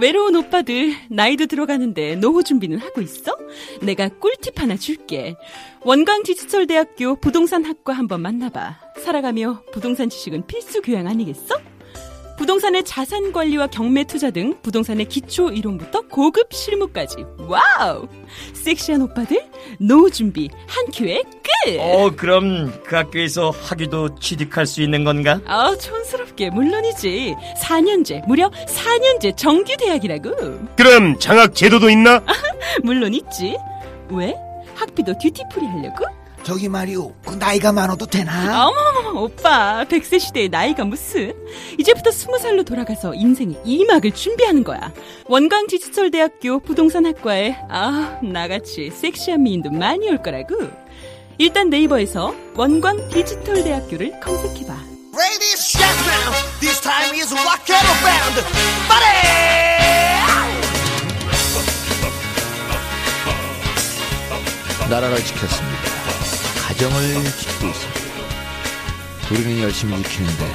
외로운 오빠들 나이도 들어가는데 노후 준비는 하고 있어? 내가 꿀팁 하나 줄게. 원광디지털대학교 부동산학과 한번 만나봐. 살아가며 부동산 지식은 필수 교양 아니겠어? 부동산의 자산관리와 경매투자 등 부동산의 기초 이론부터 고급 실무까지. 와우! 섹시한 오빠들 노후 준비 한 큐에 끝! 그럼 그 학교에서 학위도 취득할 수 있는 건가? 촌스럽게 물론이지. 4년제, 무려 4년제 정규대학이라고. 그럼 장학 제도도 있나? 물론 있지. 왜? 학비도 듀티프리 하려고? 저기 말이오, 그 나이가 많아도 되나? 어머머머, 오빠 100세 시대의 나이가 무슨. 이제부터 20살로 돌아가서 인생의 2막을 준비하는 거야. 원광디지털대학교 부동산학과에 나같이 섹시한 미인도 많이 올 거라고. 일단 네이버에서 원광디지털대학교를 검색해봐. This time is rock and roll band. 나라를 지켰습니다. 가정을 지키고 있습니다. 우리는 열심히 지키는데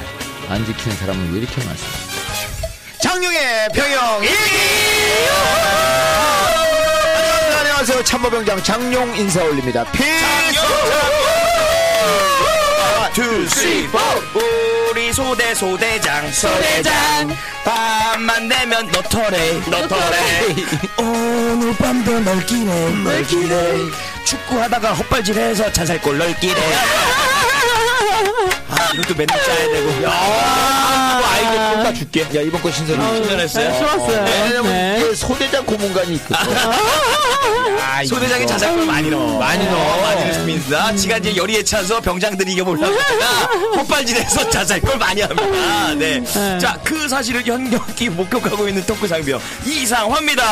안 지키는 사람은 왜 이렇게 많습니까? 장용의 병영일기. 안녕하세요. 참모병장 장용 인사 올립니다. 피스. 1, 2, 3, 4. 우리 소대장 밤만 되면 너터레 오늘 밤도 널 끼네 축구하다가 헛발질해서 자살골 널끼래. 이것도 맨날 짜야 되고. 아이고, 또 다 줄게. 야, 이번 거 신선했어요. 좋았어요. 왜냐면 소대장 고문관이 있거든. 소대장이 자살골 많이 넣어. 민수다. 지가 이제 열의에 차서 병장들이 이겨보려고 하다가 헛발질해서 자살골 많이 합니다. 네. 자, 그 사실을 현격히 목격하고 있는 토크상병 이상화입니다.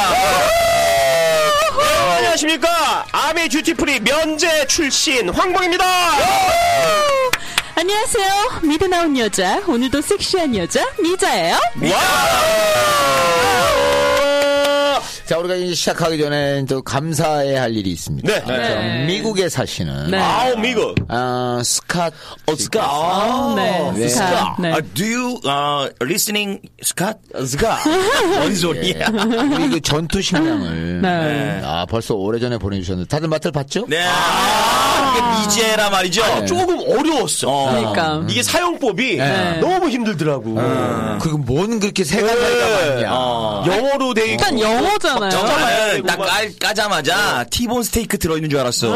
안녕하십니까. 아미 듀티프리 면제 출신 황봉입니다. 안녕하세요. 미드 나온 여자, 오늘도 섹시한 여자 미자예요. 자, 우리가 이제 시작하기 전에 또 감사해야 할 일이 있습니다. 네. 미국에 사시는 미국. 스캇. 스캇. 네. 스캇. 네. Do you listening 스캇? 뭔 소리야? 우리 그 전투 식량을 벌써 오래전에 보내주셨는데 다들 맛을 봤죠? 네. 미제라 말이죠. 조금 어려웠어. 그러니까 이게 사용법이 너무 힘들더라고. 그리고 뭔 그렇게 세 가지가 많냐? 영어로 돼 있고. 일단 영어잖아. 저는 딱 까자마자 티본 스테이크 들어있는 줄 알았어.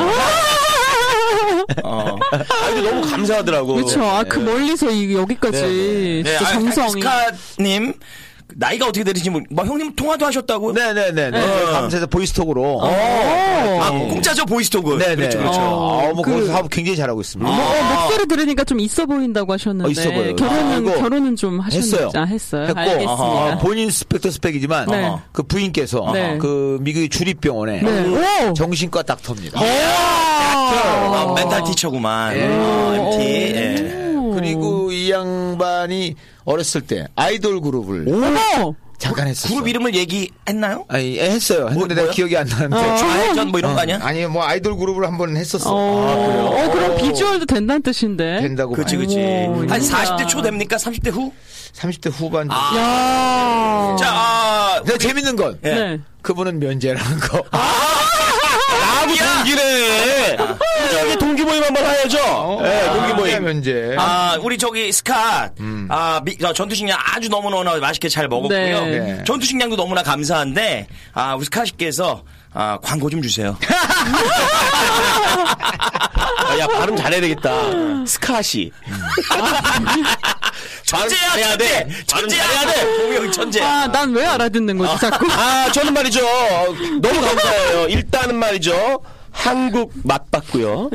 근데 너무 감사하더라고. 그렇죠. 그 멀리서 여기까지 진짜 정성이. 스카님 나이가 어떻게 되는지 형님 통화도 하셨다고. 네네네. 감사해서 보이스톡으로. 공짜죠 보이스톡은. 네네. 그렇죠. 거기서 사업 굉장히 잘하고 있습니다. 목소리 들으니까 좀 있어 보인다고 하셨는데. 있어 보여요. 결혼은 좀 하셨는지. 했어요. 알겠습니다. 본인 스펙도 스펙이지만 그 부인께서 그 미국의 주립병원에 정신과 닥터입니다. 멘탈 티처구만. MT. 그리고 이 양반이 어렸을 때 아이돌 그룹을 잠깐 했었어요. 그룹 이름을 얘기했나요? 아니, 했어요. 했는데 내가 기억이 안 나는데. 전 뭐 이런 거 아니야? 아니, 뭐 아이돌 그룹을 한 번 했었어. 그래요? 그럼 비주얼도 된다는 뜻인데. 된다고. 그치. 한 40대 초 됩니까? 30대 후? 30대 후반. 자, 근데 재밌는 건 그분은 면제라는 거. 나하고 동기네. 저기 동기 모임 한번 해야죠. 동기 모임 면제. 우리 저기 스캇. 전투식량 아주 너무너무나 맛있게 잘 먹었고요. 전투식량도 너무나 감사한데 우리 스캇씨께서 광고 좀 주세요. 야, 발음 잘해야 되겠다. 스캇이. 천재야 돼. 공영 천재야. 난 왜 알아듣는 거지 자꾸? 저는 말이죠. 너무 감사해요. 일단은 말이죠. 한국 맛봤고요.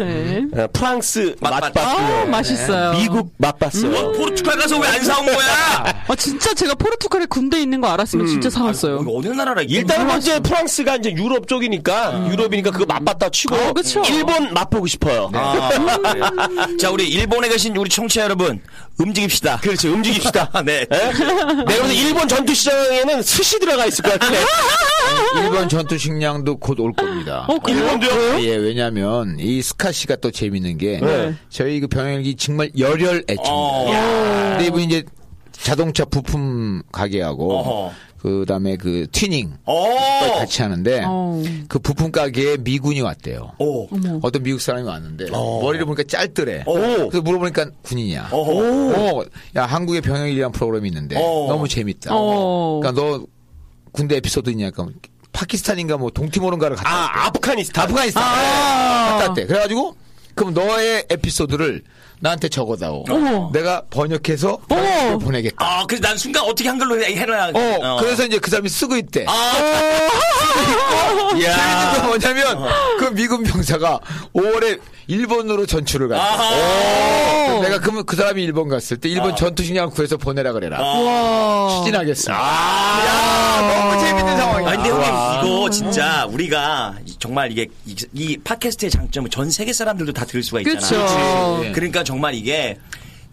프랑스 맛봤고요. 맛있어요. 미국 맛봤어요. 포르투갈 가서 왜 안 사온 거야? 진짜 제가 포르투갈에 군대 있는 거 알았으면 진짜 사왔어요. 어느 나라라? 일단은 이제 프랑스가 이제 유럽 쪽이니까 유럽이니까 그거 맛봤다 치고 일본 맛보고 싶어요. 자, 우리 일본에 계신 우리 청취자 여러분 움직입시다. 그렇죠, 움직입시다. 네. 여러분 일본 전투 시장에는 스시 들어가 있을 것 같아요. 일본 전투 식량도 곧 올 겁니다. 일본도요? 예, 왜냐면 이 스캇씨가 또 재밌는 게 저희 그 병영일기 정말 열혈 애청자. 근데 이분 이제 자동차 부품 가게하고 그다음에 그 튜닝 같이 하는데 그 부품 가게에 미군이 왔대요. 오. 어떤 미국 사람이 왔는데 머리를 보니까 짧더래. 그래서 물어보니까 군인이야. 야, 한국에 병영일기라는 프로그램이 있는데 너무 재밌다. 그러니까 너 군대 에피소드 있냐? 그러니까 파키스탄인가 뭐 동티모르인가를 갔다 왔대. 아프가니스탄. 갔다 왔대. 그래가지고 그럼 너의 에피소드를 나한테 적어다오. 내가 번역해서 보내겠다. 아, 그래서 난 순간 어떻게 한글로 해놔야. 그래서 이제 그 사람이 쓰고 있대. 쓰고 있고. 재밌는 게 뭐냐면 그 미군 병사가 5월에 일본으로 전출을 갔어. 내가 그 사람이 일본 갔을 때 일본 전투식량을 구해서 보내라 그래라. 추진하겠어. 너무 재밌는 상황이야. 근데 형님 이거 진짜 우리가 정말 이게 이 팟캐스트의 장점은 전 세계 사람들도 다 들을 수가 있잖아. 그렇죠. 그러니까 정말 이게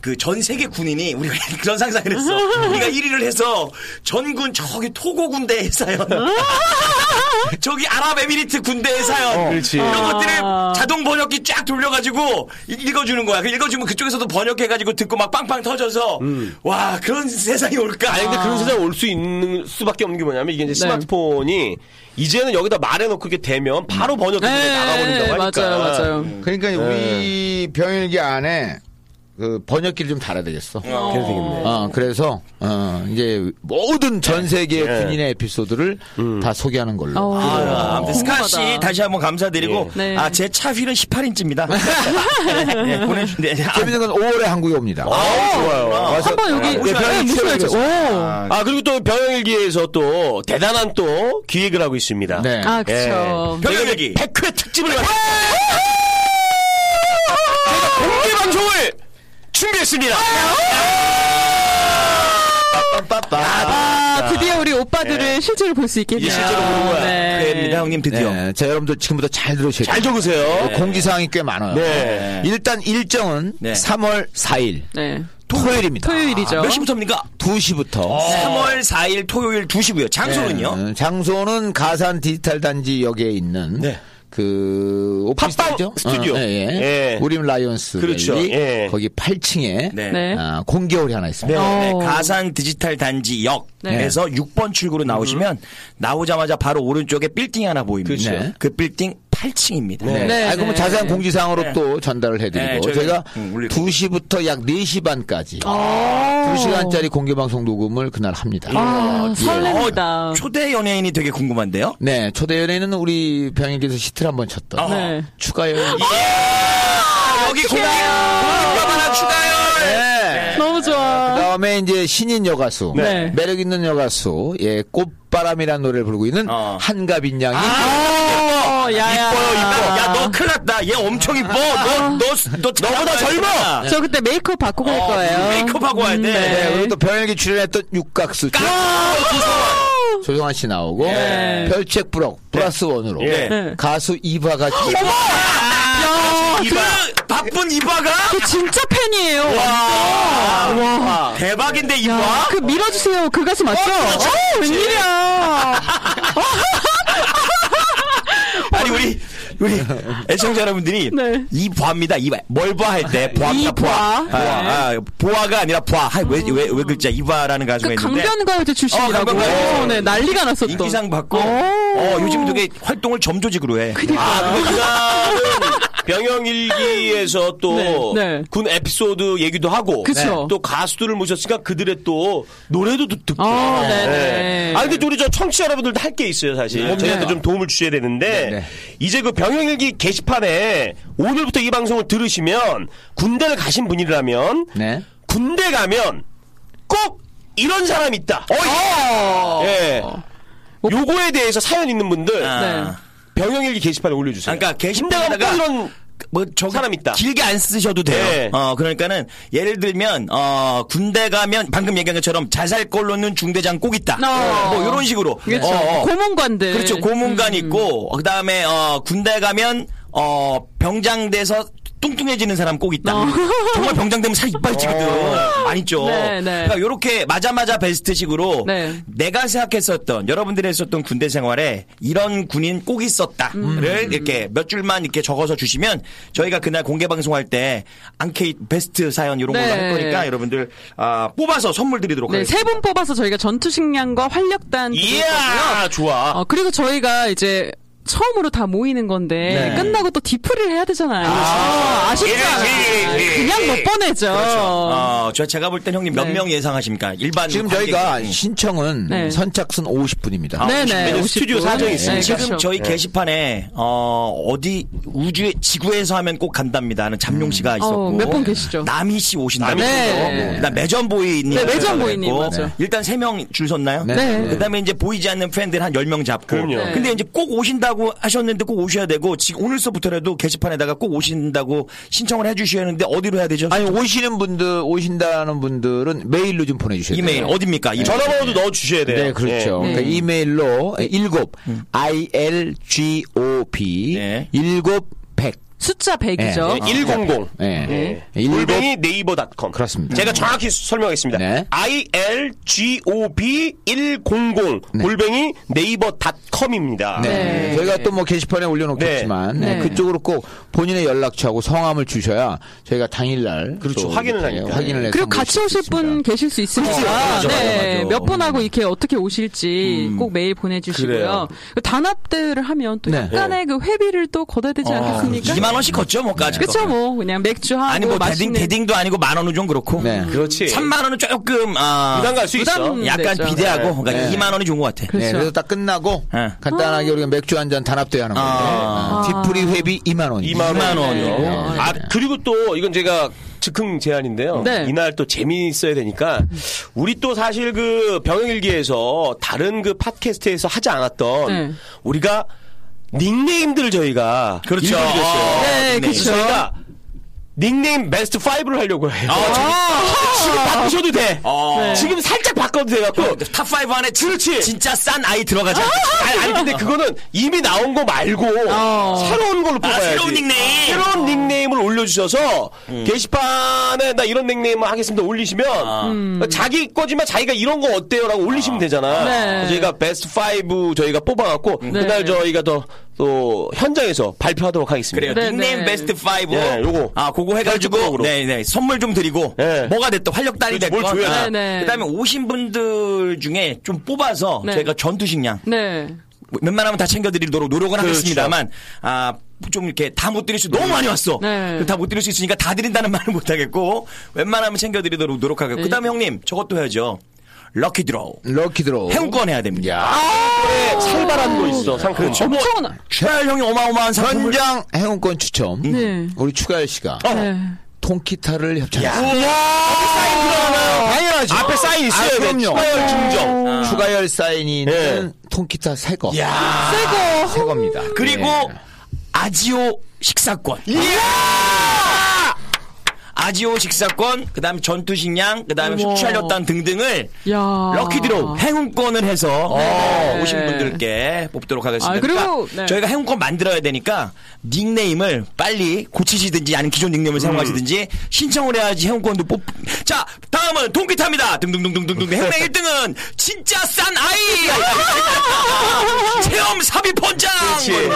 그 전 세계 군인이 우리가 그런 상상을 했어. 우리가 1위를 해서 전군 저기 토고 군대의 사연, 저기 아랍에미리트 군대의 사연 이런 것들을 자동 번역기 쫙 돌려가지고 읽어주는 거야. 읽어주면 그쪽에서도 번역해가지고 듣고 막 빵빵 터져서 와 그런 세상이 올까? 아니 근데 그런 세상이 올 수 있는 수밖에 없는 게 뭐냐면 이게 이제 스마트폰이 이제는 여기다 말해놓고 이렇게 되면 바로 번역해서 나가버린다고 하니까. 맞아요. 그러니까 우리 병일기 안에 그 번역기를 좀 달아야 되겠어. 그래서 이제 모든 전 세계 군인의 에피소드를 다 소개하는 걸로. 스카 씨 다시 한번 감사드리고 제 차 휠은 18인치입니다. 보내주는데 재밌는 건 5월에 한국에 옵니다. 좋아요. 한번 여기 무시하죠. 그리고 또 병영일기에서 또 대단한 또 기획을 하고 있습니다. 네. 아 그렇죠. 병영일기 100회 특집을 공개 방송을 준비했습니다. 드디어 우리 오빠들을 실제로 볼 수 있겠네요. 실제로 보는 거야. 그래입니다, 형님 드디어. 자, 여러분들 지금부터 잘 들으세요. 잘 적으세요. 공지사항이 꽤 많아요. 일단 일정은 3월 4일. 토요일입니다. 토요일이죠. 몇 시부터입니까? 2시부터. 3월 4일 토요일 2시고요. 장소는요? 장소는 가산 디지털 단지 역에 있는 그 팝빵 스튜디오. 우림 라이온스. 그렇죠. 거기 8층에 공개홀이 하나 있습니다. 가산 디지털 단지 역에서 6번 출구로 나오시면 나오자마자 바로 오른쪽에 빌딩 하나 보입니다. 그렇죠. 그 빌딩 8층입니다. 그러면 자세한 공지사항으로 또 전달을 해드리고 저희가 2시부터 약 4시 반까지 2시간짜리 공개방송 녹음을 그날 합니다. 설렙니다. 초대 연예인이 되게 궁금한데요? 네, 초대 연예인은 우리 병영일기에서 시트를 한번 쳤던 추가 연예인. 여기 공개가 많아 추가요. 너무 좋아. 그다음에 이제 신인 여가수, 매력 있는 여가수, 꽃바람이라는 노래를 부르고 있는 한가빈 양이. 이뻐요. 야, 너 큰일 났다. 얘 엄청 이뻐. 너보다 젊어. 저 그때 메이크업 바꾸고 갈 거예요. 메이크업하고 와야 돼. 그리고 또 병영일기 출연했던 육각수. 조정환 씨 나오고, 별책부록, 플러스 원으로. 가수 이바가. 그 바쁜 이바가 그 진짜 팬이에요. 와 대박인데 이바. 야, 그 밀어주세요. 그 가수 맞죠? 웬일이야. 아니 우리 애청자 여러분들이 이바입니다. 이바 뭘 봐 할 때 보아가 아니라 보아. 왜 글자 이바라는 가수가 그 있는데 강변가요제 출신이라고 난리가 났었던 인기상 받고 요즘 되게 활동을 점조직으로 해. 병영일기에서 또 군 에피소드 얘기도 하고 또 가수들을 모셨으니까 그들의 또 노래도 듣고. 근데 우리 저 청취자 여러분들도 할 게 있어요 사실. 저희한테 좀 도움을 주셔야 되는데 이제 그 병영일기 게시판에 오늘부터 이 방송을 들으시면 군대를 가신 분이라면 군대 가면 꼭 이런 사람이 있다. 요거에 대해서 사연 있는 분들. 병영일기 게시판에 올려주세요. 그러니까 게시판에다가 이런 사람 있다. 길게 안 쓰셔도 돼요. 그러니까는 예를 들면 군대 가면 방금 얘기한 것처럼 자살골로는 중대장 꼭 있다. 뭐 이런 식으로. 그렇죠. 고문관들. 그렇죠. 고문관 있고 그다음에 군대 가면 병장돼서 뚱뚱해지는 사람 꼭 있다. 정말 병장되면 살 이빨지거든. 안 있죠. 네, 네. 그러니까 요렇게 맞아 베스트식으로 네. 내가 생각했었던 여러분들이 했었던 군대 생활에 이런 군인 꼭 있었다를 이렇게 몇 줄만 이렇게 적어서 주시면 저희가 그날 공개 방송할 때 앙케이트 베스트 사연 이런 걸로 네. 할 거니까 여러분들 뽑아서 선물 드리도록 네, 하겠습니다. 세 분 뽑아서 저희가 전투식량과 활력단 드릴 거고요. 좋아. 그리고 저희가 이제 처음으로 다 모이는 건데 네. 끝나고 또 디프를 해야 되잖아요. 아쉽지 않아요. 그냥 못 보내죠. 그렇죠. 제가 볼 땐 형님 몇 명 네. 예상하십니까? 일반 지금 저희가 신청은 네. 선착순 50분입니다. 네네. 50분. 스튜디오 사정이 있습니다. 네, 지금 그렇죠. 저희 네. 게시판에 어디 우주 지구에서 하면 꼭 간답니다. 하는 잠룡 씨가 있었고 몇 번 계시죠. 남희 씨 오신다고. 네. 네. 매점보이님. 네. 매점보이님 맞죠. 일단 3명 줄 섰나요? 네. 네. 그다음에 이제 보이지 않는 팬들 한 10명 잡고. 네. 근데 이제 꼭 오신다고. 하셨는데 꼭 오셔야 되고 지금 오늘서부터라도 게시판에다가 꼭 오신다고 신청을 해주셔야 하는데 어디로 해야 되죠? 아니 오시는 분들 오신다는 분들은 메일로 좀 보내주셔야 돼요. 이메일 어디입니까? 네. 전화번호도 넣어 주셔야 돼요. 네 그렇죠. 네. 그러니까 이메일로 7 ilgop 10100 숫자 100이죠. 네. 100. 네. 골뱅이 네이버.com. 그렇습니다. 제가 정확히 설명하겠습니다. 네. ilgop 100 네. 골뱅이 네이버.com입니다. 네. 네. 저희가 또 뭐 게시판에 올려놓겠지만 네. 네. 그쪽으로 꼭 본인의 연락처하고 성함을 주셔야 저희가 당일날 그렇죠. 확인을 하니까. 확인을 그리고 같이 오실 분 계실 수 있으니까 네. 몇 분하고 이렇게 어떻게 오실지 꼭 메일 보내주시고요. 단합대회를 하면 또 네. 약간의 그 회비를 또 걷어야 되지 않겠습니까? 2만 원씩 걷죠, 뭐까지. 그렇죠, 뭐 그냥 맥주하고. 아니 뭐 대딩도 아니고 10,000원은 좀 그렇고. 네, 그렇지. 3만 원은 조금 부담 갈 수 있어. 약간 되죠. 비대하고. 네. 그러니까 네. 2만 원이 좋은 것 같아. 그렇죠. 네, 그래서 딱 끝나고 네. 간단하게 우리가 맥주 한 잔 단합대회 하는 건데 뒤풀이 회비 2만 원이요. 2만 원이요. 네. 아 그리고 또 이건 제가. 즉흥 제안인데요. 네. 이날 또 재미있어야 되니까 우리 또 사실 그 병영일기에서 다른 그 팟캐스트에서 하지 않았던 우리가 닉네임들을 저희가 그렇죠. 네, 그렇죠. 저희가 닉네임 베스트 5를 하려고 해요. 지금 바꾸셔도 돼. 네. 지금 살짝 바꿔도 돼갖고 탑 5 안에 그렇지. 진짜 싼 아이 들어가자. 아니 근데 그거는 이미 나온 거 말고 새로운 걸로 뽑아야지. 새로운 닉네임. 새로운 닉네임을 올려주셔서 게시판에 나 이런 닉네임을 하겠습니다 올리시면 자기 거지만 자기가 이런 거 어때요라고 올리시면 되잖아. 네. 저희가 베스트 5 저희가 뽑아갖고 네. 그날 저희가 또 현장에서 발표하도록 하겠습니다. 그래요. 닉네임 베스트 5. 네, 요거. 그거 해가지고 네네 선물 좀 드리고 네. 뭐가 됐든 활력단이 됐건 뭘 줘야 돼. 그다음에 오신 분들 중에 좀 뽑아서 네. 저희가 전투식량 네. 웬만하면 다 챙겨드리도록 노력은 그렇죠. 하겠습니다만 좀 이렇게 다 못 드릴 수 너무 많이 왔어. 네. 다 못 드릴 수 있으니까 다 드린다는 말은 못하겠고 웬만하면 챙겨드리도록 노력하겠고 네. 그다음에 형님 저것도 해야죠. 럭키 드로우. 행운권 해야 됩니다. 아, 살벌한 거 있어. 상품. 어머, 추가열 형이 어마어마한 상품. 현장 행운권 추첨. 네. 우리 추가열 씨가. 네. 통기타를 협찬했습니다. 사인 들어가나요? 당연하죠. 앞에 사인 있어요. 추가열 증정. 추가열 사인이 있는 통기타 새 거. 새 겁니다. 그리고 아지오 식사권. 아지오 식사권, 그 다음 전투식량, 그 다음에 숙취활력단 등등을 럭키드로우 행운권을 해서 오신 분들께 뽑도록 하겠습니다. 그리고 그러니까 네. 저희가 행운권 만들어야 되니까 닉네임을 빨리 고치시든지 아니면 기존 닉네임을 사용하시든지 신청을 해야지 행운권도 자, 다음은 동기타입니다. 등등등등등등. 행운의 1등은 진짜 싼 아이! 체험 삽입 혼장! 네.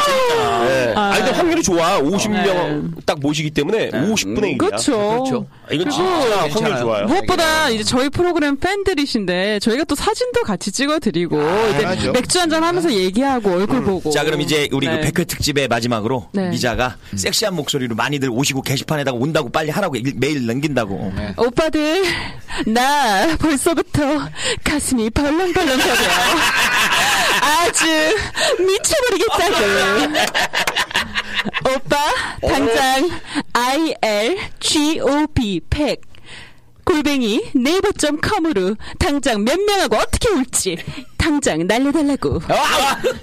아, 근데 확률이 좋아. 50명 딱 모시기 때문에 50분의 1이야. 그렇죠. 그렇죠. 이건 진짜 확률 좋아요. 무엇보다 이제 저희 프로그램 팬들이신데 저희가 또 사진도 같이 찍어드리고 이제 맥주 한잔 하면서 얘기하고 얼굴 보고. 자 그럼 이제 우리 그 100회 특집의 마지막으로 미자가 섹시한 목소리로 많이들 오시고 게시판에다가 온다고 빨리 하라고 메일 남긴다고. 오빠들 나 벌써부터 가슴이 벌렁벌렁거려. 아주 미쳐버리겠다고. 오빠 당장 ILGOP 100 골뱅이 네이버.com으로 당장 몇 명하고 어떻게 올지 당장 날려달라고.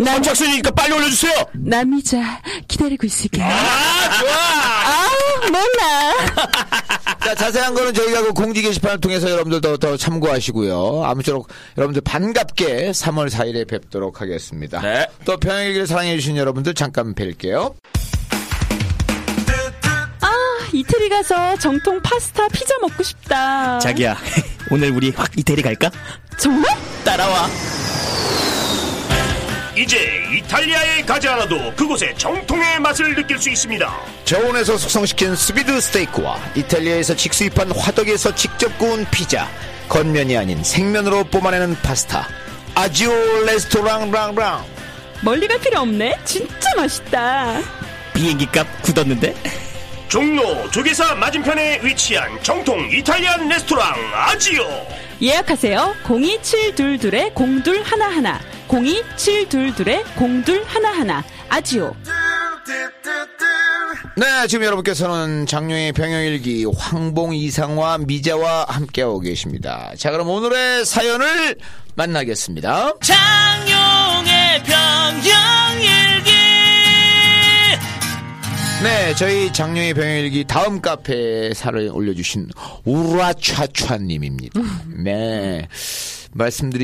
선착순이니까 빨리 올려주세요. 나 미자 기다리고 있을게. 좋아. 몰라. 자, 자세한 거는 저희가 그 공지 게시판을 통해서 여러분들 더 참고하시고요. 아무쪼록 여러분들 반갑게 3월 4일에 뵙도록 하겠습니다. 네. 또 병영일기를 사랑해주신 여러분들 잠깐 뵐게요. 이태리 가서 정통 파스타 피자 먹고 싶다. 자기야, 오늘 우리 확 이태리 갈까? 정말? 따라와. 이제 이탈리아에 가지 않아도 그곳의 정통의 맛을 느낄 수 있습니다. 저온에서 숙성시킨 스비드 스테이크와 이탈리아에서 직수입한 화덕에서 직접 구운 피자, 겉면이 아닌 생면으로 뿜어내는 파스타, 아지오 레스토랑 랑랑. 멀리 갈 필요 없네. 진짜 맛있다. 비행기값 굳었는데? 종로 조계사 맞은편에 위치한 정통 이탈리안 레스토랑 아지오. 예약하세요. 02722-0211 02722-0211 아지오. 네, 지금 여러분께서는 장룡의 병영일기 황봉, 이상화, 미자와 함께하고 계십니다. 자, 그럼 오늘의 사연을 만나겠습니다. 장룡의 병영일기. 네, 저희 장룡의 병영일기 다음 카페에 사를 올려주신 우라차차님입니다. 네,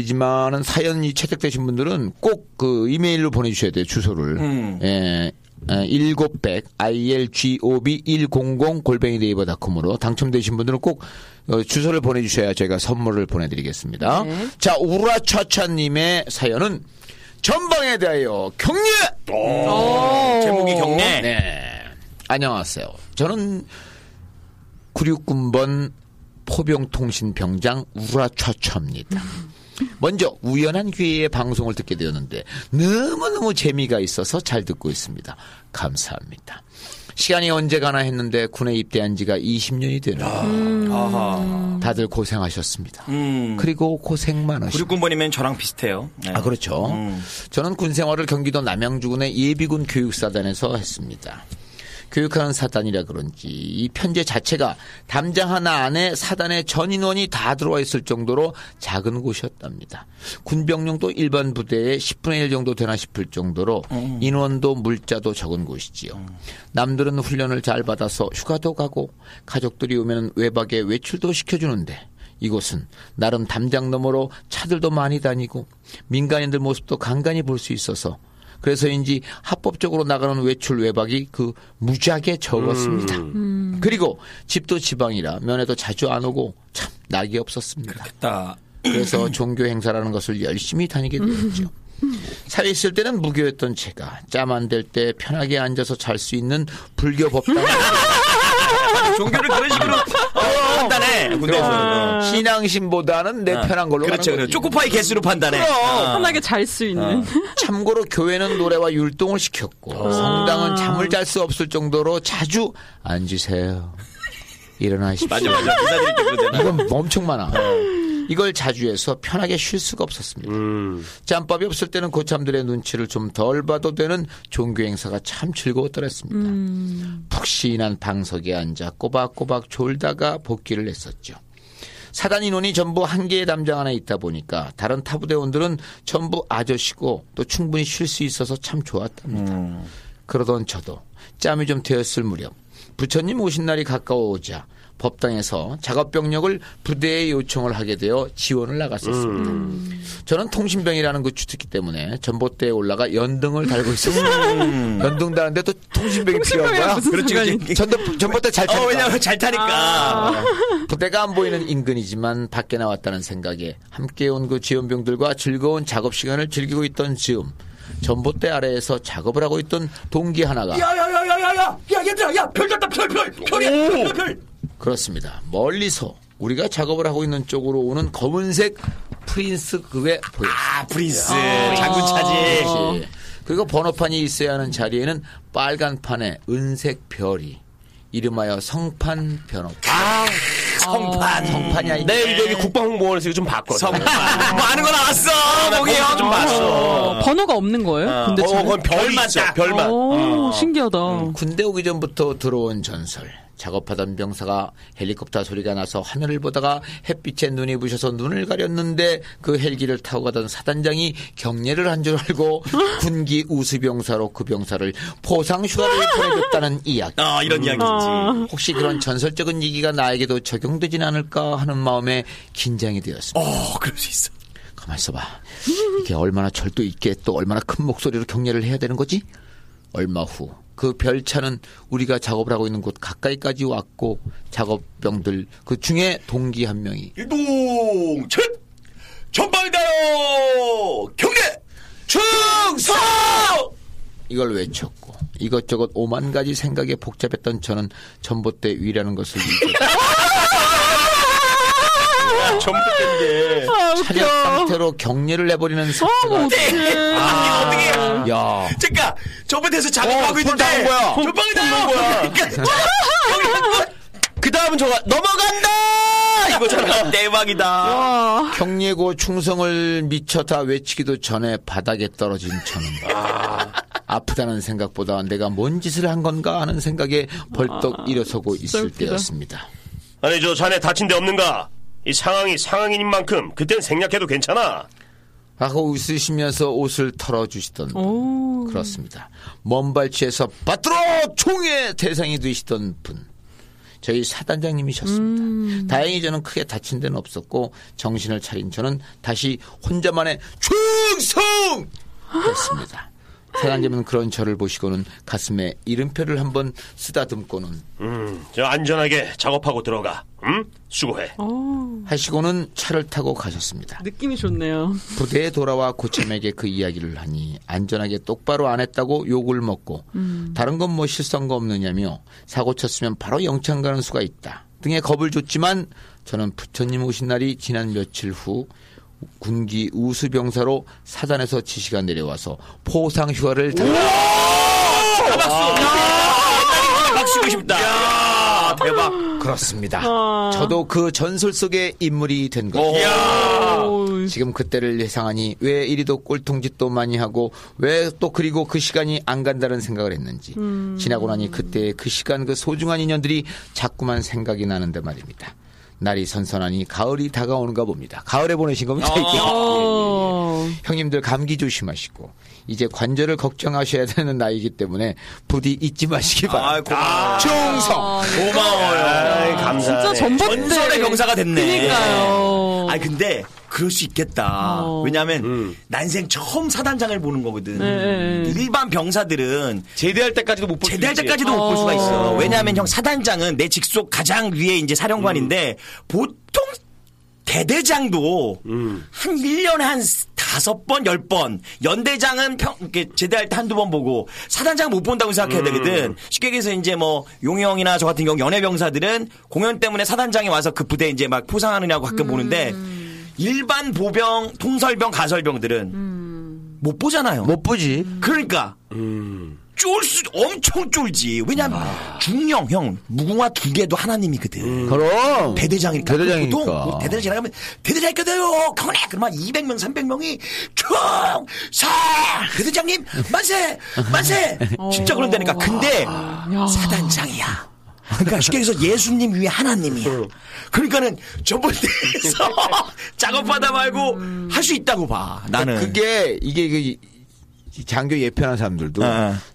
말씀드리지만은 사연이 채택되신 분들은 꼭 그 이메일로 보내주셔야 돼요. 주소를. 예, 700ilgob100@naver.com으로 당첨되신 분들은 꼭 주소를 보내주셔야 저희가 선물을 보내드리겠습니다. 네. 자, 우라차차님의 사연은 전방에 대하여 경례. 제목이 경례. 네. 안녕하세요. 저는 96군번 포병통신병장 우라차차입니다. 먼저 우연한 기회에 방송을 듣게 되었는데 너무너무 재미가 있어서 잘 듣고 있습니다. 감사합니다. 시간이 언제 가나 했는데 군에 입대한 지가 20년이 되네요. 아하. 다들 고생하셨습니다. 그리고 고생만 하십니다. 96군번이면 저랑 비슷해요. 네. 아, 그렇죠. 저는 군생활을 경기도 남양주군의 예비군 교육사단에서 했습니다. 교육하는 사단이라 그런지 이 편제 자체가 담장 하나 안에 사단의 전 인원이 다 들어와 있을 정도로 작은 곳이었답니다. 군병력도 일반 부대의 10분의 1 정도 되나 싶을 정도로 인원도 물자도 적은 곳이지요. 남들은 훈련을 잘 받아서 휴가도 가고 가족들이 오면 외박에 외출도 시켜주는데 이곳은 나름 담장 너머로 차들도 많이 다니고 민간인들 모습도 간간히 볼 수 있어서 그래서인지 합법적으로 나가는 외출 외박이 그 무지하게 적었습니다. 그리고 집도 지방이라 면회도 자주 안 오고 참 낙이 없었습니다. 그렇겠다. 그래서 종교 행사라는 것을 열심히 다니게 되었죠. 사회에 있을 때는 무교였던 제가 짬 안 될 때 편하게 앉아서 잘 수 있는 불교 법당. 종교를 그런 식으로 판단해. 군대에서 신앙심보다는 내 편한 걸로. 그렇죠. 초코파이 개수로 판단해. 편하게 잘 수 있는. 참고로 교회는 노래와 율동을 시켰고 성당은 잠을 잘 수 없을 정도로 자주 앉으세요, 일어나십시오. 맞아. 이건 엄청 많아. 이걸 자주 해서 편하게 쉴 수가 없었습니다. 짬밥이 없을 때는 고참들의 눈치를 좀 덜 봐도 되는 종교 행사가 참 즐거웠더랬습니다. 푹신한 방석에 앉아 꼬박꼬박 졸다가 복귀를 했었죠. 사단 인원이 전부 한 개의 담장 안에 있다 보니까 다른 타부대원들은 전부 아저씨고 또 충분히 쉴 수 있어서 참 좋았답니다. 그러던 저도 짬이 좀 되었을 무렵 부처님 오신 날이 가까워오자 법당에서 작업병력을 부대에 요청을 하게 되어 지원을 나갔었습니다. 저는 통신병이라는 그 주특기 때문에 전봇대에 올라가 연등을 달고 있었어요. 연등 다는데 또 통신병이 필요한 거야? 그렇지. 전봇대 잘 타니까. 왜냐면 잘 타니까. 부대가 안 보이는 인근이지만 밖에 나왔다는 생각에 함께 온 그 지원병들과 즐거운 작업 시간을 즐기고 있던 즈음 전봇대 아래에서 작업을 하고 있던 동기 하나가 야야야야야야 얘들아, 야, 별 잡다, 별이야. 그렇습니다. 멀리서 우리가 작업을 하고 있는 쪽으로 오는 검은색 프린스 그게 보였어요. 아, 프린스 장군 차지. 그리고 번호판이 있어야 하는 자리에는 빨간 판에 은색 별이, 이름하여 성판 변호판. 아, 성판. 성판이 아닌데. 네, 여기 국방홍보원에서 이거 좀 봤거든. 성판. 많은 거 나왔어. 거기요. 좀 봤어. 번호가 없는 거예요? 근데 그건 별만 딱. 별만. 오, 신기하다. 군대 오기 전부터 들어온 전설. 작업하던 병사가 헬리콥터 소리가 나서 하늘을 보다가 햇빛에 눈이 부셔서 눈을 가렸는데 그 헬기를 타고 가던 사단장이 경례를 한 줄 알고 군기 우수병사로 그 병사를 포상휴가를 보내줬다는 이야기. 아, 이런 이야기지. 혹시 그런 전설적인 얘기가 나에게도 적용되진 않을까 하는 마음에 긴장이 되었습니다. 그럴 수 있어. 가만 있어봐. 이게 얼마나 절도 있게 또 얼마나 큰 목소리로 경례를 해야 되는 거지? 얼마 후 그 별차는 우리가 작업을 하고 있는 곳 가까이까지 왔고 작업병들 그 중에 동기 한 명이 일동천 전방이다요 경례 충성 이걸 외쳤고 이것저것 오만 가지 생각에 복잡했던 저는 전봇대 위라는 것을 전봇대인데 차렷 상태로 경례를 해버리는 습관이 어떻게 야 잠깐 전봇대에서 작업하고 있는데 전방이다 그 다음은 저가 넘어간다 이거잖아. 대박이다. 경례고 충성을 미쳐 다 외치기도 전에 바닥에 떨어진 저는 아프다는 생각보다 내가 뭔 짓을 한 건가 하는 생각에 벌떡 일어서고 있을 때였습니다. 아니 저 자네 다친 데 없는가? 이 상황이 상황인 만큼 그땐 생략해도 괜찮아. 하고 웃으시면서 옷을 털어주시던 분. 그렇습니다. 먼발치에서 빠뜨려 총의 대상이 되시던 분. 저희 사단장님이셨습니다. 다행히 저는 크게 다친 데는 없었고 정신을 차린 저는 다시 혼자만의 충성! 했습니다. 사단장님은 그런 저를 보시고는 가슴에 이름표를 한번 쓰다듬고는 저 안전하게 작업하고 들어가. 응? 수고해. 오. 하시고는 차를 타고 가셨습니다. 느낌이 좋네요. 부대에 돌아와 고참에게 그 이야기를 하니 안전하게 똑바로 안 했다고 욕을 먹고 다른 건 뭐 실수한 거 없느냐며 사고 쳤으면 바로 영창 가는 수가 있다 등의 겁을 줬지만 저는 부처님 오신 날이 지난 며칠 후 군기 우수병사로 사단에서 지시가 내려와서 포상 휴가를 달라. 박수고 싶다. 이야, 대박. 그렇습니다. 저도 그 전설 속의 인물이 된 거죠. 지금 그때를 예상하니 왜 이리도 꼴통짓도 많이 하고 왜 또 그리고 그 시간이 안 간다는 생각을 했는지 지나고 나니 그때의 그 시간 그 소중한 인연들이 자꾸만 생각이 나는데 말입니다. 날이 선선하니 가을이 다가오는가 봅니다. 가을에 보내신 겁니다. 예. 형님들 감기 조심하시고 이제 관절을 걱정하셔야 되는 나이이기 때문에 부디 잊지 마시기 바랍니다. 충성 고마워요. 아이, 감사합니다. 진짜 전설의 병사가 됐네. 그러니까요. 아 근데 그럴 수 있겠다. 왜냐하면 난생 처음 사단장을 보는 거거든. 일반 병사들은 제대할 때까지도 못 볼 수 있어. 제대할 때까지도 못 볼 수가 있어. 왜냐하면 형 사단장은 내 직속 가장 위에 이제 사령관인데 보통 대대장도 한 1년에 한 5번, 10번. 연대장은 이렇게 제대할 때 한두 번 보고 사단장 못 본다고 생각해야 되거든. 쉽게 얘기해서 이제 뭐 용형이나 저 같은 경우 연예병사들은 공연 때문에 사단장이 와서 그 부대 이제 막 포상하느냐고 가끔 보는데 일반 보병, 통설병, 가설병들은 못 보잖아요. 못 보지. 그러니까 엄청 쫄지. 왜냐하면 중령, 형 무궁화 두 개도 하나님이거든. 그럼 대대장이니까. 보통 대대장이 나가면 대대장이니까 돼요. 그러네. 그러면 200명, 300명이 충성! 대대장님 만세! 만세! 진짜 그런다니까. 근데 사단장이야. 그러니까 쉽게 해서 예수님 위에 하나님이야. 그러니까는 전봇대에서 작업하다 말고 할 수 있다고 봐. 나는 그게 이게 장교 예편한 사람들도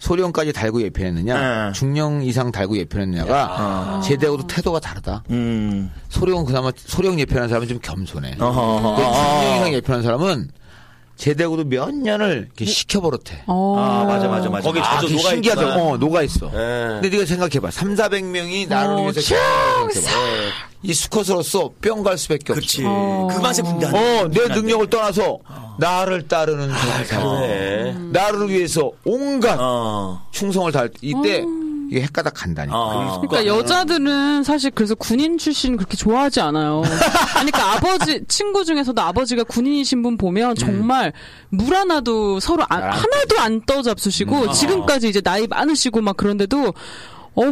소령까지 달고 예편했느냐 중령 이상 달고 예편했느냐가 제대하고도 태도가 다르다. 소령은 그나마 소령 예편한 사람은 좀 겸손해. 중령 이상 예편한 사람은 제대하고도 몇 년을 이렇게 시켜버릇해. 아, 맞아. 거기 자주 녹아 신기하더라. 있구나. 녹아 있어. 에. 근데 네가 생각해봐. 300~400명이 나를 위해서 이 수컷으로서 뿅 갈 수밖에 없지. 그 맛에 분단해. 내 능력을 떠나서 나를 따르는 사람. 나를 위해서 온갖 충성을 다할 때 이때 이게 헷가닥 간다니까. 그러니까 여자들은 사실 그래서 군인 출신 그렇게 좋아하지 않아요. 그러니까 아버지 친구 중에서도 아버지가 군인이신 분 보면 정말 물 하나도 서로 하나도 안 떠잡수시고 지금까지 이제 나이 많으시고 막 그런데도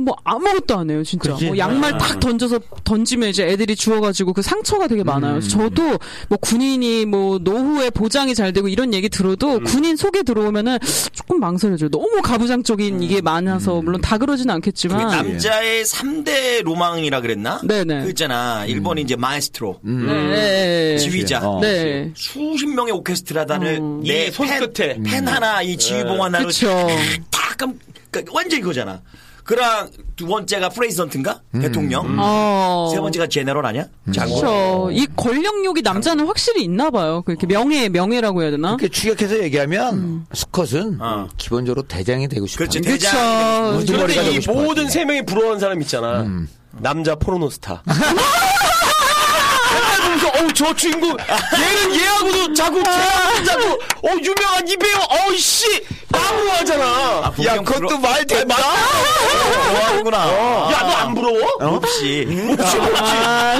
뭐 아무것도 안 해요 진짜. 양말 딱 던지면 이제 애들이 주워가지고 그 상처가 되게 많아요. 저도 뭐 군인이 뭐 노후에 보장이 잘 되고 이런 얘기 들어도 군인 속에 들어오면은 조금 망설여져요. 너무 가부장적인 이게 많아서 물론 다 그러진 않겠지만 남자의 3대 로망이라 그랬나? 네네. 그 있잖아 일본이 이제 마에스트로 지휘자 네. 수십 명의 오케스트라단을 내 손 끝에 펜 하나 이 지휘봉 하나로 딱 완전 이거잖아. 그랑 두 번째가 프레지던트인가? 대통령. 세 번째가 제네럴 아니야? 장군. 그렇죠. 이 권력욕이 남자는 장군. 확실히 있나 봐요. 그렇게 명예라고 해야 되나? 그렇게 추격해서 얘기하면 수컷은 기본적으로 대장이 되고 싶어. 그렇지. 대장. 그런데 이 모든 세 명이 부러워하는 사람 있잖아. 남자 포르노스타. 어우, 저 주인공, 얘는 얘하고도 자꾸, 유명한 이 배우, 씨! 나무로 하잖아! 야, 그것도 말 된다? 좋아하는구나. 야, 너 안 부러워? 없지.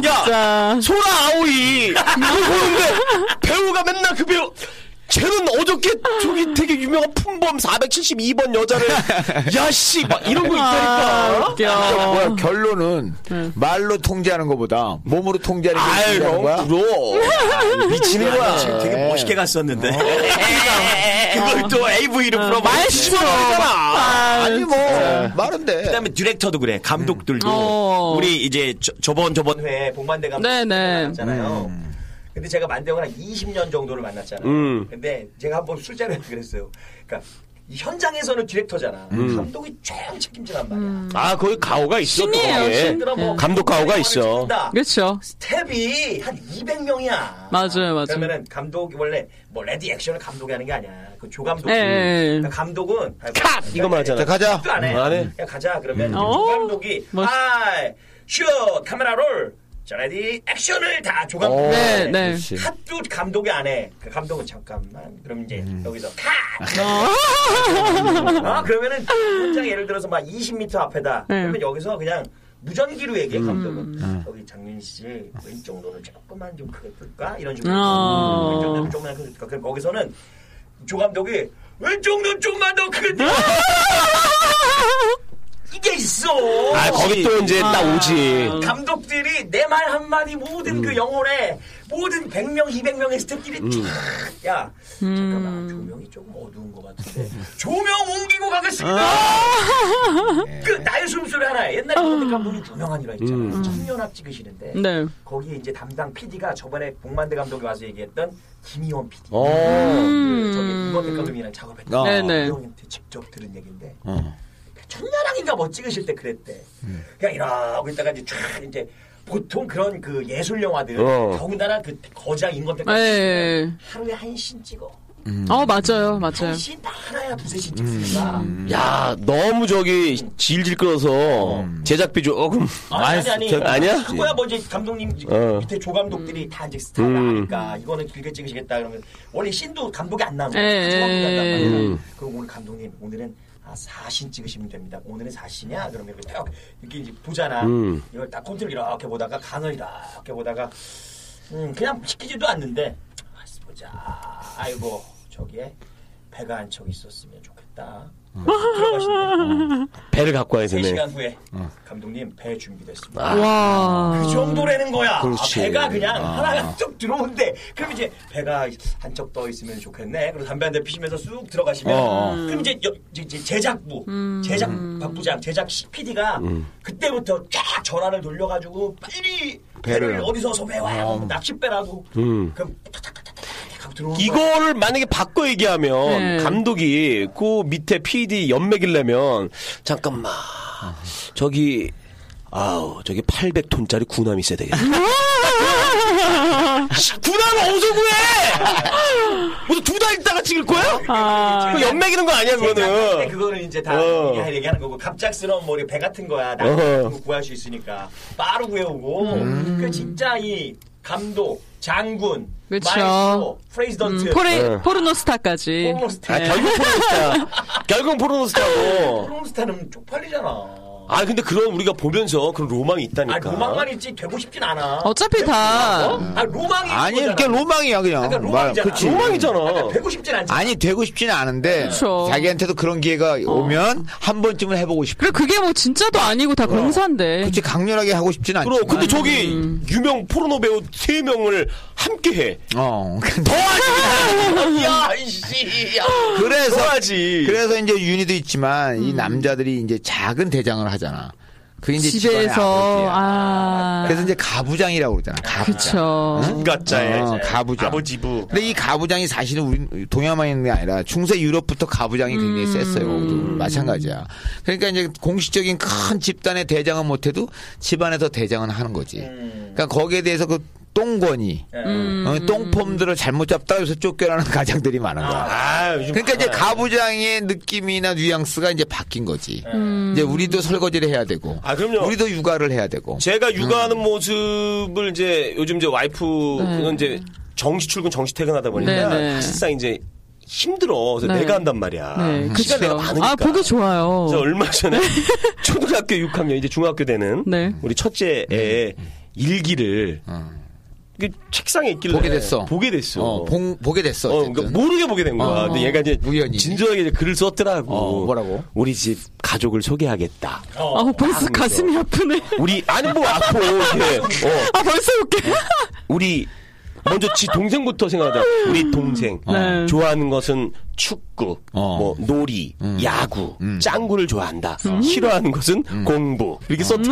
야, 소라 아오이. 그걸 보는데, 배우가 맨날 그 배우, 쟤는 어저께 저기 되게 유명한 품범 472번 여자를 야씨 막 이런 거 있다니까. 뭐야, 결론은 말로 통제하는 거보다 몸으로 통제하는 게 중요한 거야. 미치는 거야. 지금 되게 멋있게 갔었는데. 그걸 또 AV로 풀어. 말 씹어버리잖아. 아니 뭐 말은데. 그다음에 디렉터도 그래. 감독들도 우리 이제 저번 회에 봉만대 감독 있잖아요. 근데 제가 만대형을 한 20년 정도를 만났잖아요. 근데 제가 한번 술자리에 그랬어요. 그러니까 현장에서는 디렉터잖아. 감독이 총 책임지란 말이야. 거기 가오가 있어. 신이에요. 뭐 감독 가오가 있어. 그렇죠. 스텝이 한 200명이야. 맞아요. 그러면은 감독이 원래 뭐 레디 액션을 감독이 하는 게 아니야. 그 조감독. 그러니까 감독은 컷! 이거 말하잖아. 가자. 안 해. 그냥 가자. 그러면 조감독이 슛! 카메라 롤! 자, 레디, 액션을 다 조감독. 네. 컷도 감독이 안 해. 그 감독은 잠깐만. 그럼 이제 여기서 컷! 그러면은 현장 예를 들어서 막 20m 앞에다. 그러면 여기서 그냥 무전기로 얘기해, 감독은. 여기 장윤 씨, 왼쪽 눈을 조금만 좀 크게 뜰까? 이런 식으로. 왼쪽 눈을 조금만 크게 뜰까? 그럼 거기서는 조감독이 왼쪽 눈 조금만 더 크게 뜰까? 이게 있어. 거기 또 이제 딱 오지. 감독들이 내 말 한마디 모든 그 영혼에 모든 100명, 200명의 스태프들이 야, 잠깐만, 조명이 조금 어두운 것 같은데. 조명 옮기고 가겠습니다. 그 나의 숨소리 하나야. 옛날에 감독이 조명한 일화 있잖아. 청년학 찍으시는데 거기에 이제 담당 PD가 저번에 봉만대 감독이 와서 얘기했던 김희원 PD. 저기 이범백 감독이랑 작업했던 그 형한테 직접 들은 얘기인데 첫나랑인가 뭐 찍으실 때 그랬대. 그냥 이러고 있다가 이제 촤 이제 보통 그런 그 예술 영화들 더군다나 그 거장 인건 때까지 하루에 한 씬 찍어. 맞아요. 한 씬 딱 하나야 두세 씬 찍습니다. 야 너무 저기 질질 끌어서 제작비 조금 아니야? 그거야 뭐 이제 감독님 밑에 조감독들이 다 이제 스타가 아니까 이거는 길게 찍으시겠다 그러면 원래 씬도 감독이 안 나오고 조감독이 안 나오고 그럼 오늘 감독님 오늘은 4신 찍으시면 됩니다. 오늘은 4신이야? 그러면 이렇게 딱 이렇게 이제 보잖아. 이걸 딱 콘트를 이렇게 보다가 간을 이렇게 보다가 그냥 시키지도 않는데 보자. 아이고 저기에 배가 한 척 있었으면 좋겠다. 배를 갖고 와야 되네. 3시간 후에 감독님 배 준비됐습니다. 그 정도라는 거야. 배가 그냥 하나가 쭉 들어오는데 그럼 이제 배가 한쪽 떠 있으면 좋겠네. 그리고 담배 한 대 피시면서 쑥 들어가시면 그럼 이제 제작부 박부장 제작 PD가 그때부터 쫙 전화를 돌려가지고 빨리 배를 어디서 소매와요. 낚싯배라도 그럼 이거를 만약에 바꿔 얘기하면 감독이 그 밑에 PD 연맥이려면 잠깐만 저기 저기 800톤짜리 군함이 있어야 되겠다. 군함을 어디서 구해? 무슨 두 달 있다가 찍을 거야? 연맥이는 거 아니야 그거는. 그거는 이제 다 얘기하는 거고 갑작스러운 뭐 배 같은 거야. 나 같은 거 구할 수 있으니까 바로 구해오고. 그 진짜 이 감독 장군, 마이스로, 프레지던트, 포르노스타까지. 결국 포르노스타. 결국 포르노스타고. 포르노스타는 쪽팔리잖아. 근데 그런 우리가 보면서 그런 로망이 있다니까. 로망만 있지 되고 싶진 않아. 어차피 다. 로망이. 아니, 그게 로망이야 그냥. 로망이잖아. 그러니까 되고 싶진 않지. 아니, 되고 싶진 않은데. 그렇죠. 자기한테도 그런 기회가 오면 한 번쯤은 해보고 싶어. 그래, 그게 뭐 진짜도 아니고 다 공사인데. 그렇지, 강렬하게 하고 싶진 않지. 그럼 근데 저기 유명 포르노 배우 3명을 함께 해. 더하지. 야, 그래서 이제 윤희도 있지만 이 남자들이 이제 작은 대장을 하잖아. 그게 이제 집에서 아. 그래서 이제 가부장이라고 그러잖아. 가부장. 가짜에 가부장. 아버지부. 근데 이 가부장이 사실은 우리 동양만 있는 게 아니라 중세 유럽부터 가부장이 굉장히 셌어요. 마찬가지야. 그러니까 이제 공식적인 큰 집단의 대장은 못해도 집안에서 대장은 하는 거지. 그러니까 거기에 대해서 그 똥권이 똥폼들을 잘못 잡다 해서 쫓겨나는 가장들이 많은 거야. 그러니까 이제 가부장의 느낌이나 뉘앙스가 이제 바뀐 거지. 이제 우리도 설거지를 해야 되고, 그럼요. 우리도 육아를 해야 되고. 제가 육아하는 모습을 이제 요즘 이제 와이프는 이제 정시 출근, 정시 퇴근하다 보니까 사실상 이제. 힘들어. 그래서 내가 한단 말이야. 그쵸. 내가 많으니까. 보기 좋아요. 그래서 얼마 전에 초등학교 6학년, 이제 중학교 되는 우리 첫째의 일기를 책상에 있길래 보게 됐어. 보게 됐어. 그러니까 모르게 보게 된 거야. 근데 얘가 이제 우연히. 진지하게 이제 글을 썼더라고. 뭐라고? 우리 집 가족을 소개하겠다. 벌써 가슴이 아프네. 우리 아니 뭐 아파. 벌써 웃겨. 우리 먼저 지 동생부터 생각하자. 우리 동생 좋아하는 것은 축구, 뭐 놀이, 야구, 짱구를 좋아한다. 싫어하는 것은 공부. 이렇게 썼다.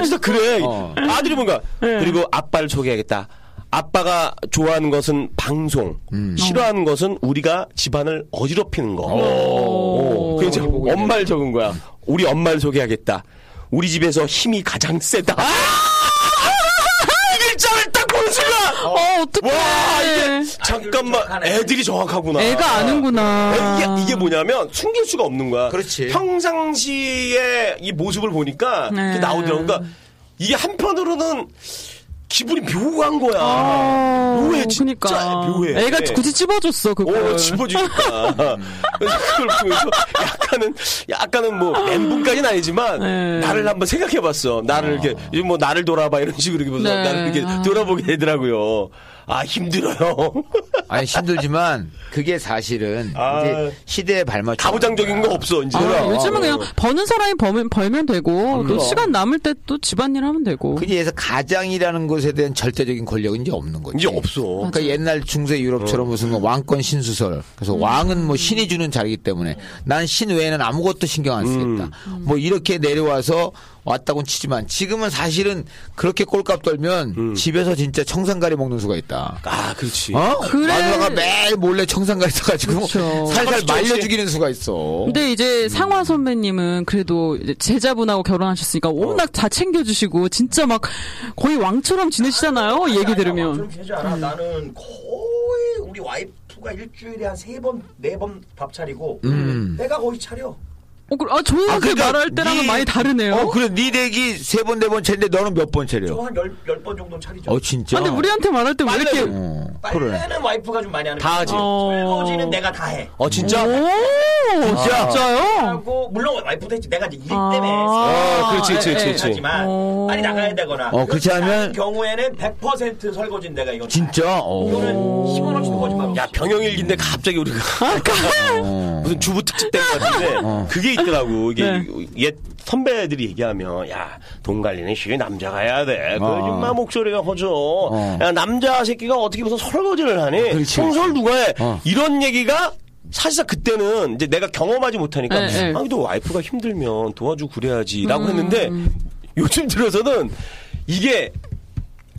진짜 그래. 아들이 뭔가 그리고 아빠를 소개하겠다. 아빠가 좋아하는 것은 방송, 싫어하는 것은 우리가 집안을 어지럽히는 거. 그래서 엄마를 적은 거야. 우리 엄마를 소개하겠다. 우리 집에서 힘이 가장 세다. 어떡해. 와, 이게, 잠깐만, 애들이 정확하구나. 애가 아는구나. 이게 뭐냐면, 숨길 수가 없는 거야. 그렇지. 평상시에 이 모습을 보니까, 이게 나오더라고. 그러니까, 이게 한편으로는, 기분이 묘한 거야. 묘해, 진짜. 그러니까. 묘해. 애가 굳이 찝어줬어, 그걸. 찝어주니까. 그래서 그걸 보면서 약간은 뭐, 멘붕까지는 아니지만, 나를 한번 생각해봤어. 나를 이렇게, 뭐, 나를 돌아봐, 이런 식으로 이렇게 보면서 나를 이렇게 돌아보게 되더라고요. 힘들어요. 아니, 힘들지만, 그게 사실은, 이제, 시대에 발맞춰. 가부장적인 거 없어, 이제. 요즘은 그냥, 버는 사람이 벌면 되고, 또 시간 남을 때 또 집안일 하면 되고. 그래서 가장이라는 것에 대한 절대적인 권력은 이제 없는 거지. 이제 없어. 그러니까 맞아. 옛날 중세 유럽처럼 무슨 왕권 신수설. 그래서 왕은 뭐 신이 주는 자리이기 때문에, 난 신 외에는 아무것도 신경 안 쓰겠다. 뭐 이렇게 내려와서, 왔다고는 치지만 지금은 사실은 그렇게 꼴값 떨면 집에서 진짜 청산가리 먹는 수가 있다. 그렇지. 그래. 마누라가 매일 몰래 청산가리 써가지고 살살 말려 죽이는 수가 있어. 근데 이제 상화 선배님은 그래도 이제 제자분하고 결혼하셨으니까 워낙 다 챙겨주시고 진짜 막 거의 왕처럼 지내시잖아요. 얘기 들으면. 나는 거의 우리 와이프가 일주일에 한 3번, 4번 밥 차리고 내가 거의 차려. 그러니까 말할 때랑은 많이 다르네요. 그래, 니 댁이 3번, 4번 차인데 너는 몇 번 차려? 저 한 10번 정도 차리죠. 진짜? 근데 우리한테 말할 때 왜 이렇게. 빨래는 그래. 와이프가 좀 많이 하는 거야. 다 하지. 설거지는 내가 다 해. 진짜? 진짜요? 하고, 물론 와이프도 했지. 내가 이제 일 때문에. 그렇지. 하지만, 빨리 나가야 되거나. 그렇지 하면. 경우에는 100% 설거지는 내가 이거. 진짜? 이거는 힘은 없이 거짓말. 병영일기인데 갑자기 우리가. 무슨 주부 특집 된 것 같은데. 그게 있더라고. 이게 옛 선배들이 얘기하면, 돈 관리는 시계 남자가 해야 돼. 그 인마 목소리가 허져. 야, 남자 새끼가 어떻게 무슨 설거지를 하니? 청소를 누가 해? 이런 얘기가 사실상 그때는 이제 내가 경험하지 못하니까, 너 와이프가 힘들면 도와주고 그래야지. 라고 했는데, 요즘 들어서는 이게,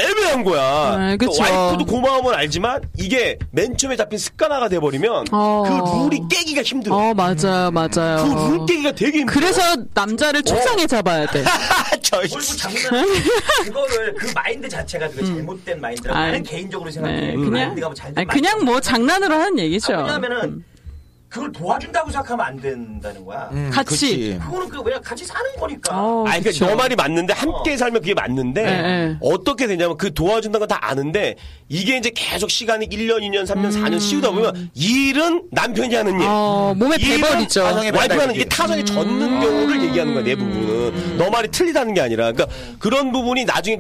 애매한 거야. 와이프도 고마움은 알지만 이게 맨 처음에 잡힌 습관화가 돼버리면 그 룰이 깨기가 힘들어. 맞아요. 그 룰 깨기가 되게 힘들어. 그래서 남자를 초상에 잡아야 돼. 그거를 그 마인드 자체가 잘못된 마인드라고 나는 개인적으로 생각해. 그냥 뭐 장난으로 하는 얘기죠. 왜냐하면은 그걸 도와준다고 생각하면 안 된다는 거야. 같이. 그거는 그냥 같이 사는 거니까. 그러니까 너 말이 맞는데 함께 살면 그게 맞는데 어떻게 되냐면 그 도와준다는 건 다 아는데 이게 이제 계속 시간이 1년, 2년, 3년, 4년 씌우다 보면 일은 남편이 하는 일. 몸에 배버리죠. 와이프가 하는 게 타성에 젖는 경우를 얘기하는 거야, 내 부분은. 너 말이 틀리다는 게 아니라. 그러니까 그런 부분이 나중에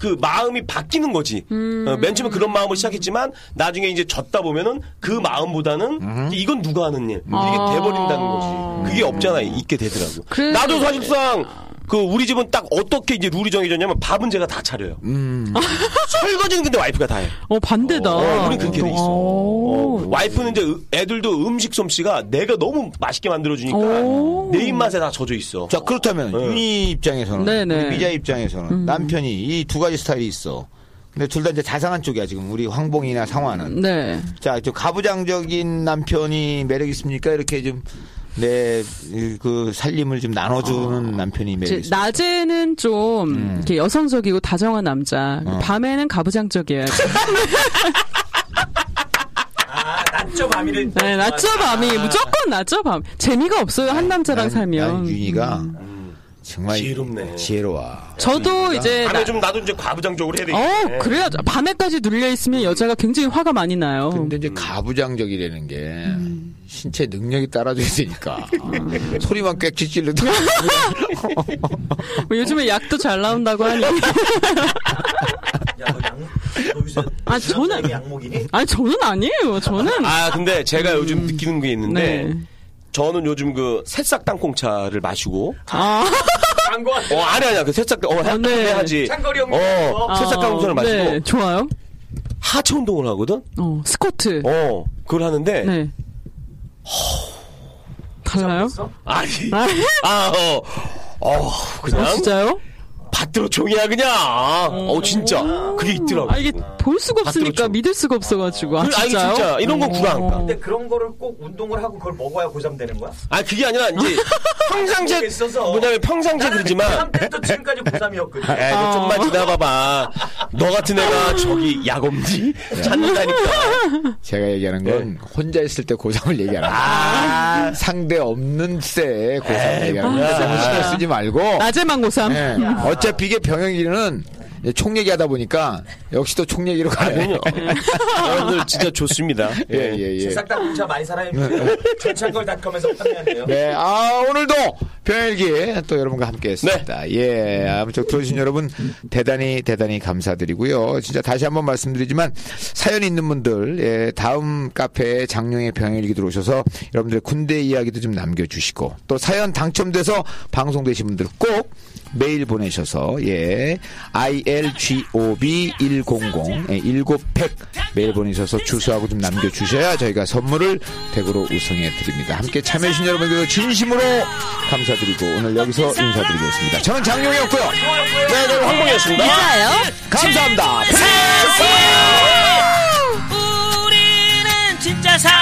그 마음이 바뀌는 거지. 맨 처음에 그런 마음으로 시작했지만 나중에 이제 졌다 보면은 그 마음보다는 이건 누가 하는 일 이게 돼버린다는 거지. 그게 없잖아. 있게 되더라고. 나도 사실상 그 우리 집은 딱 어떻게 이제 룰이 정해졌냐면 밥은 제가 다 차려요. 설거지는 근데 와이프가 다 해. 어 반대다. 우리 그렇게 돼 있어. 와이프는 이제 애들도 음식 솜씨가 내가 너무 맛있게 만들어주니까 내 입맛에 다 젖어 있어. 자 그렇다면 윤희 입장에서는, 네네. 미자 입장에서는 남편이 이 두 가지 스타일이 있어. 근데 둘 다 이제 자상한 쪽이야 지금 우리 황봉이나 상화는. 네. 자, 좀 가부장적인 남편이 매력 있습니까? 이렇게 좀. 네, 그 살림을 좀 나눠주는 남편이 매력이 있어요. 낮에는 좀 이렇게 여성적이고 다정한 남자. 밤에는 가부장적이에요. 아, 낮죠 밤이래. 네, 낮죠 밤이 무조건 낮죠 밤. 재미가 없어요 한 남자랑 살면. 윤희가. 정말 지혜롭네. 지혜로워. 저도 이제 밤에 좀 나도 이제 과부장적으로 해야 되겠네. 그래야 밤에까지 눌려 있으면 여자가 굉장히 화가 많이 나요. 근데 이제 가부장적이라는 게 신체 능력이 따라줘야 되니까 소리만 꽥 찔러도. 뭐 요즘에 약도 잘 나온다고 하니. 아 저는 약목이니? 아니 저는 아니에요. 저는. 아 근데 제가 요즘 느끼는 게 있는데. 네. 저는 요즘 그 새싹 땅콩차를 마시고 광고하세요. 아니야 그 새싹 해야지. 장거리 운동. 새싹 땅콩차를 마시고. 네. 좋아요. 하체 운동을 하거든. 스쿼트. 그걸 하는데. 네. 달라요? 아니. 그냥. 진짜요? 받들어 종이야 그냥. 진짜. 그게 있더라고. 아 이게 볼 수가 없으니까 믿을 수가 없어가지고. 아 진짜요? 아니, 진짜 이런 건 구라. 근데 그런 거를 꼭 운동을 하고 그걸 먹어야 고잠되는 거야? 아 그게 아니라 이제 평상시에 뭐냐면 평상시에 그러지만. 그때부터 지금까지 고잠이었거든. 에이 너 좀만 지나봐봐. 너 같은 애가 저기 약엄지 찾는다니까. 제가 얘기하는 건 혼자 있을 때 고잠을 얘기하는 거야. 상대 없는 때 고잠을 얘기하는 거야. 너무 신경 쓰지 말고. 낮에만 고잠. 네. 어차피 이게 병영일기는 총 얘기하다 보니까 역시 또 총 얘기로 가네요. 여러분들 진짜 좋습니다. 예. 싹다공차 많이 사랑해주세요. 철창걸닷컴에서 판매해야 돼요. 네, 오늘도 병영일기 또 여러분과 함께했습니다. 네. 예, 아무튼 들어주신 여러분 대단히 감사드리고요. 진짜 다시 한번 말씀드리지만 사연이 있는 분들 다음 카페에 장룡의 병영일기 들어오셔서 여러분들의 군대 이야기도 좀 남겨주시고 또 사연 당첨돼서 방송되신 분들 꼭 메일 보내셔서 ILGOB100 100 메일 보내셔서 주소하고 좀 남겨주셔야 저희가 선물을 댁으로 우송해드립니다. 함께 참여해주신 여러분들도 진심으로 감사드리고 오늘 여기서 인사드리겠습니다. 저는 장용이었고요. 네, 저는 황봉이었습니다. 이사요. 감사합니다. 우리는 진짜 사